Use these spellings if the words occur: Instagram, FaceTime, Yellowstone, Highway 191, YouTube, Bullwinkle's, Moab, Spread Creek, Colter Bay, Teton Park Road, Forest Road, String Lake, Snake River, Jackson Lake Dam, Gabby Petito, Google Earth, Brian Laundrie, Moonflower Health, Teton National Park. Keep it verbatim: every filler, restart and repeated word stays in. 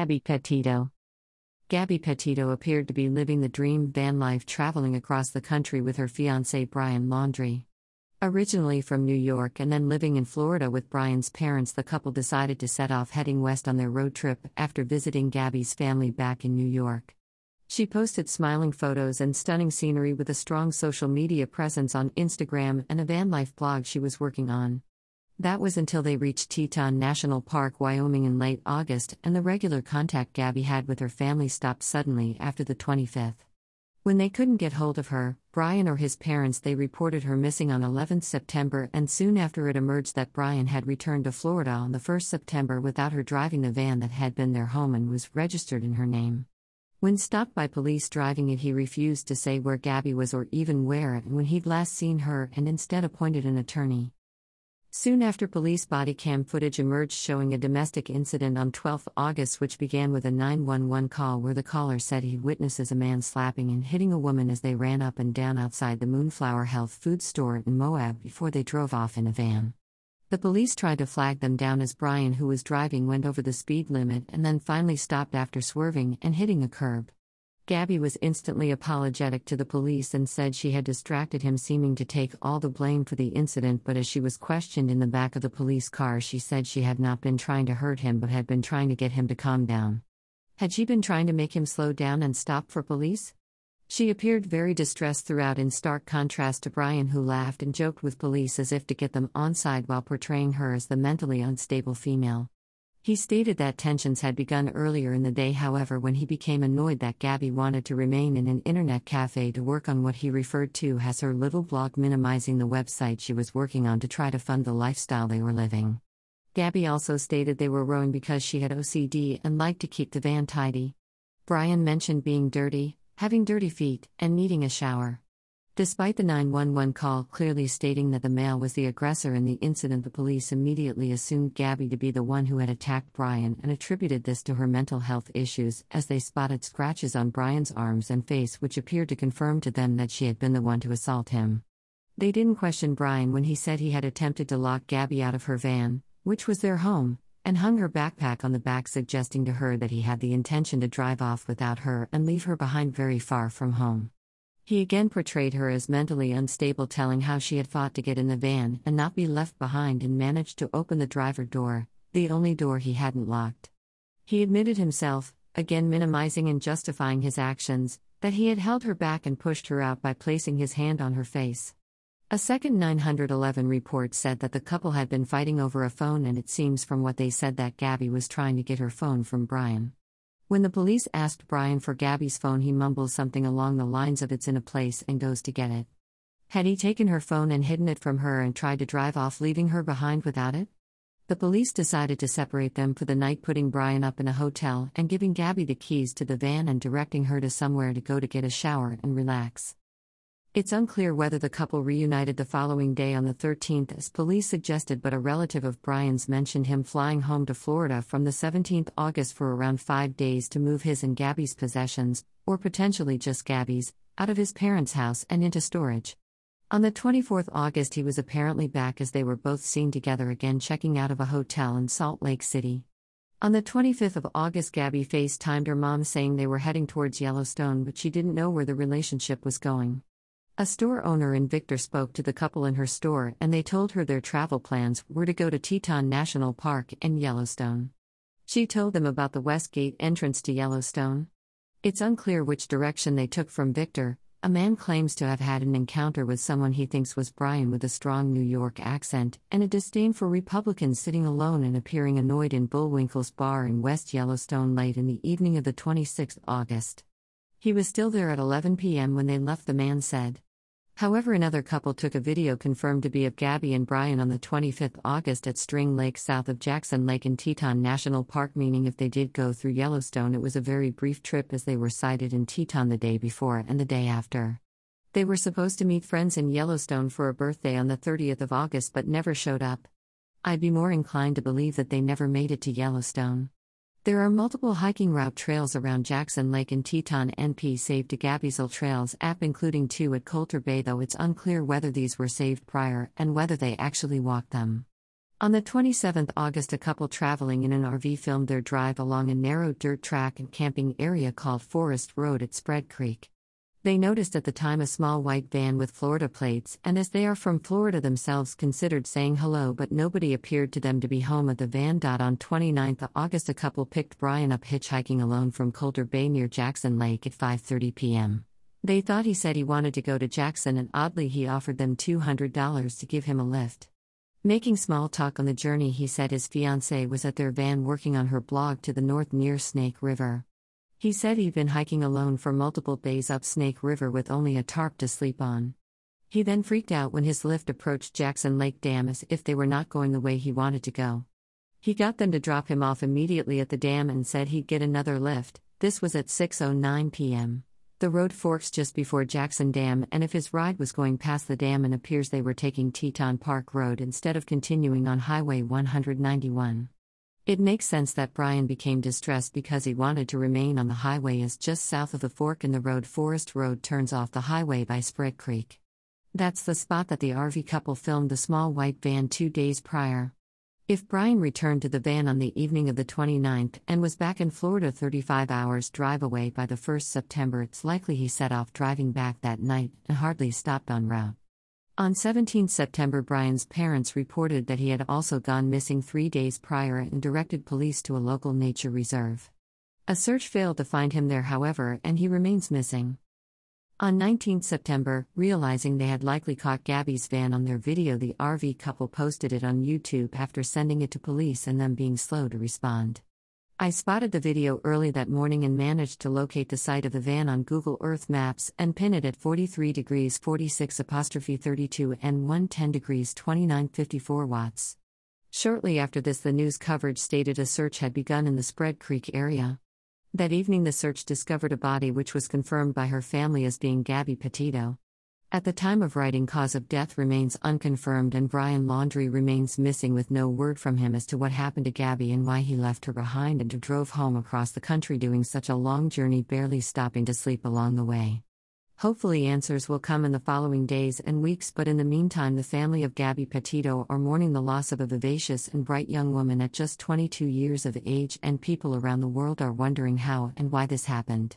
Gabby Petito. Gabby Petito appeared to be living the dream van life, traveling across the country with her fiancé Brian Laundrie. Originally from New York and then living in Florida with Brian's parents, the couple decided to set off heading west on their road trip after visiting Gabby's family back in New York. She posted smiling photos and stunning scenery with a strong social media presence on Instagram and a van life blog she was working on. That was until they reached Teton National Park, Wyoming in late August, and the regular contact Gabby had with her family stopped suddenly after the twenty-fifth. When they couldn't get hold of her, Brian or his parents, they reported her missing on the eleventh of September, and soon after it emerged that Brian had returned to Florida on the first of September without her driving the van that had been their home and was registered in her name. When stopped by police driving it, he refused to say where Gabby was or even where and when he'd last seen her, and instead appointed an attorney. Soon after, police body cam footage emerged showing a domestic incident on the twelfth of August, which began with a nine one one call where the caller said he witnesses a man slapping and hitting a woman as they ran up and down outside the Moonflower Health food store in Moab before they drove off in a van. The police tried to flag them down as Brian, who was driving, went over the speed limit and then finally stopped after swerving and hitting a curb. Gabby was instantly apologetic to the police and said she had distracted him, seeming to take all the blame for the incident, but as she was questioned in the back of the police car, she said she had not been trying to hurt him but had been trying to get him to calm down. Had she been trying to make him slow down and stop for police? She appeared very distressed throughout, in stark contrast to Brian, who laughed and joked with police as if to get them on side while portraying her as the mentally unstable female. He stated that tensions had begun earlier in the day, however, when he became annoyed that Gabby wanted to remain in an internet cafe to work on what he referred to as her little blog, minimizing the website she was working on to try to fund the lifestyle they were living. Gabby also stated they were rowing because she had O C D and liked to keep the van tidy. Brian mentioned being dirty, having dirty feet, and needing a shower. Despite the nine one one call clearly stating that the male was the aggressor in the incident, the police immediately assumed Gabby to be the one who had attacked Brian and attributed this to her mental health issues, as they spotted scratches on Brian's arms and face, which appeared to confirm to them that she had been the one to assault him. They didn't question Brian when he said he had attempted to lock Gabby out of her van, which was their home, and hung her backpack on the back, suggesting to her that he had the intention to drive off without her and leave her behind very far from home. He again portrayed her as mentally unstable, telling how she had fought to get in the van and not be left behind and managed to open the driver door, the only door he hadn't locked. He admitted himself, again minimizing and justifying his actions, that he had held her back and pushed her out by placing his hand on her face. A second nine one one report said that the couple had been fighting over a phone, and it seems from what they said that Gabby was trying to get her phone from Brian. When the police asked Brian for Gabby's phone, he mumbles something along the lines of "it's in a place" and goes to get it. Had he taken her phone and hidden it from her and tried to drive off, leaving her behind without it? The police decided to separate them for the night, putting Brian up in a hotel and giving Gabby the keys to the van and directing her to somewhere to go to get a shower and relax. It's unclear whether the couple reunited the following day on the thirteenth as police suggested, but a relative of Brian's mentioned him flying home to Florida from the seventeenth of August for around five days to move his and Gabby's possessions, or potentially just Gabby's, out of his parents' house and into storage. On the twenty-fourth of August he was apparently back, as they were both seen together again checking out of a hotel in Salt Lake City. On the twenty-fifth of August, Gabby FaceTimed her mom saying they were heading towards Yellowstone, but she didn't know where the relationship was going. A store owner in Victor spoke to the couple in her store, and they told her their travel plans were to go to Teton National Park and Yellowstone. She told them about the west gate entrance to Yellowstone. It's unclear which direction they took from Victor. A man claims to have had an encounter with someone he thinks was Brian, with a strong New York accent and a disdain for Republicans, sitting alone and appearing annoyed in Bullwinkle's bar in West Yellowstone late in the evening of the twenty-sixth of August. He was still there at eleven p m when they left, the man said. However, another couple took a video confirmed to be of Gabby and Brian on the twenty-fifth of August at String Lake south of Jackson Lake in Teton National Park, meaning if they did go through Yellowstone it was a very brief trip, as they were sighted in Teton the day before and the day after. They were supposed to meet friends in Yellowstone for a birthday on the thirtieth of August but never showed up. I'd be more inclined to believe that they never made it to Yellowstone. There are multiple hiking route trails around Jackson Lake and Teton N P saved to Gabby's Old Trails app, including two at Colter Bay, though it's unclear whether these were saved prior and whether they actually walked them. On the twenty-seventh of August, a couple traveling in an R V filmed their drive along a narrow dirt track and camping area called Forest Road at Spread Creek. They noticed at the time a small white van with Florida plates, and as they are from Florida themselves, considered saying hello, but nobody appeared to them to be home of the van. On twenty-ninth of August, a couple picked Brian up hitchhiking alone from Colter Bay near Jackson Lake at five thirty p m They thought he said he wanted to go to Jackson, and oddly he offered them two hundred dollars to give him a lift. Making small talk on the journey, he said his fiancée was at their van working on her blog to the north near Snake River. He said he'd been hiking alone for multiple days up Snake River with only a tarp to sleep on. He then freaked out when his lift approached Jackson Lake Dam, as if they were not going the way he wanted to go. He got them to drop him off immediately at the dam and said he'd get another lift. This was at six oh nine p m The road forks just before Jackson Dam, and if his ride was going past the dam, and appears they were taking Teton Park Road instead of continuing on Highway one ninety-one. It makes sense that Brian became distressed because he wanted to remain on the highway, as just south of the fork in the road Forest Road turns off the highway by Spread Creek. That's the spot that the R V couple filmed the small white van two days prior. If Brian returned to the van on the evening of the twenty-ninth and was back in Florida thirty-five hours drive away by the first of September, it's likely he set off driving back that night and hardly stopped en route. On seventeenth of September, Brian's parents reported that he had also gone missing three days prior and directed police to a local nature reserve. A search failed to find him there, however, and he remains missing. On nineteenth of September, realizing they had likely caught Gabby's van on their video, the R V couple posted it on YouTube after sending it to police and them being slow to respond. I spotted the video early that morning and managed to locate the site of the van on Google Earth Maps and pin it at forty-three degrees forty-six apostrophe thirty-two and one ten degrees twenty-nine fifty-four watts. Shortly after this, the news coverage stated a search had begun in the Spread Creek area. That evening, the search discovered a body which was confirmed by her family as being Gabby Petito. At the time of writing, cause of death remains unconfirmed, and Brian Laundrie remains missing with no word from him as to what happened to Gabby and why he left her behind and drove home across the country, doing such a long journey, barely stopping to sleep along the way. Hopefully answers will come in the following days and weeks, but in the meantime, the family of Gabby Petito are mourning the loss of a vivacious and bright young woman at just twenty-two years of age, and people around the world are wondering how and why this happened.